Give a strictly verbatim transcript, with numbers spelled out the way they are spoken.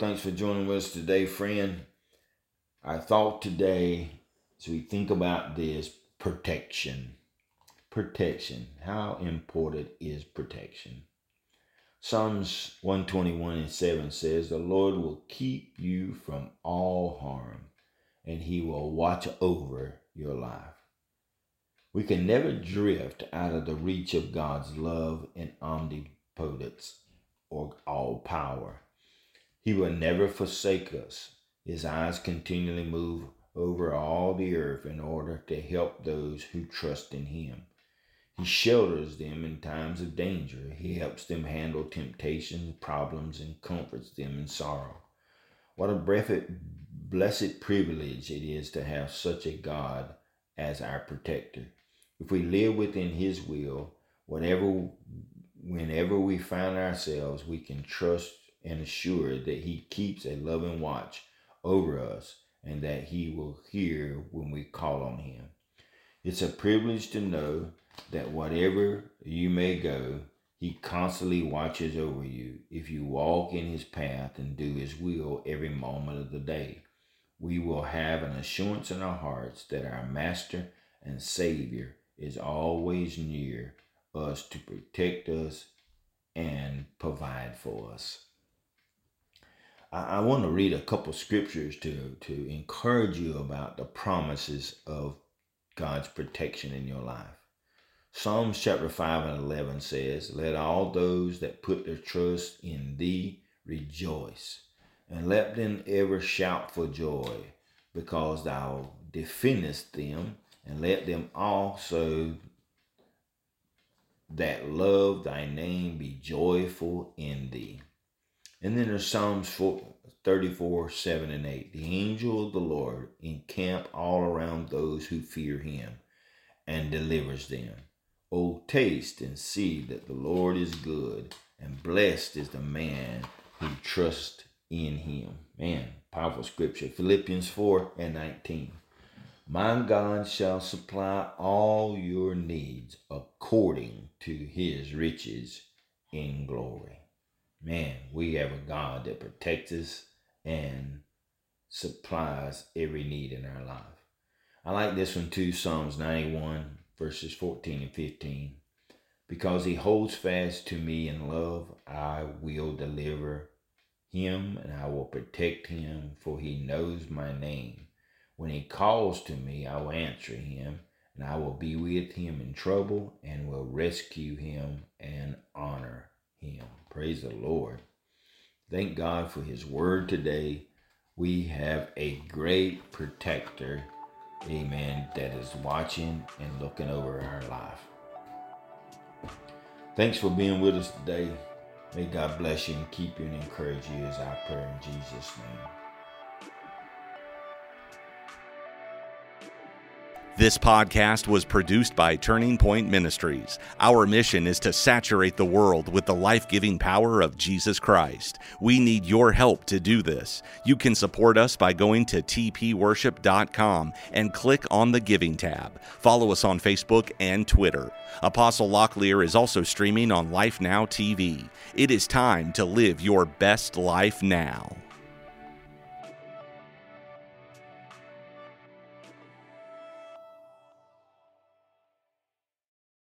thanks for joining us today, friend. I thought today, as we think about this, protection. Protection. How important is protection? Psalms one twenty-one and seven says, "The Lord will keep you from all harm, and he will watch over your life." We can never drift out of the reach of God's love and omnipotence or all power. He will never forsake us. His eyes continually move over all the earth in order to help those who trust in him. He shelters them in times of danger. He helps them handle temptations, problems, and comforts them in sorrow. What a blessed privilege it is to have such a God as our protector. If we live within his will, whatever, whenever we find ourselves, we can trust and assure that he keeps a loving watch over us and that he will hear when we call on him. It's a privilege to know that wherever you may go, he constantly watches over you if you walk in his path and do his will every moment of the day. We will have an assurance in our hearts that our Master and Savior is always near us to protect us and provide for us. I, I want to read a couple scriptures to, to encourage you about the promises of God's protection in your life. Psalms chapter five and eleven says, "Let all those that put their trust in thee rejoice, and let them ever shout for joy, because thou defendest them, and let them also that love thy name be joyful in thee." And then there's Psalms thirty-four, seven and eight. "The angel of the Lord encamp all around those who fear him and delivers them. O taste and see that the Lord is good, and blessed is the man who trusts in him." Man, powerful scripture. Philippians four and nineteen. "My God shall supply all your needs according to his riches in glory." Man, we have a God that protects us and supplies every need in our life. I like this one too, Psalms ninety-one, verses fourteen and fifteen. "Because he holds fast to me in love, I will deliver him, and I will protect him, for he knows my name. When he calls to me, I will answer him, and I will be with him in trouble, and will rescue him and honor him." Praise the Lord. Thank God for his word today. We have a great protector, amen, that is watching and looking over our life. Thanks for being with us today. May God bless you and keep you and encourage you is our prayer in Jesus' name. This podcast was produced by Turning Point Ministries. Our mission is to saturate the world with the life-giving power of Jesus Christ. We need your help to do this. You can support us by going to t p worship dot com and click on the Giving tab. Follow us on Facebook and Twitter. Apostle Locklear is also streaming on Life Now T V. It is time to live your best life now.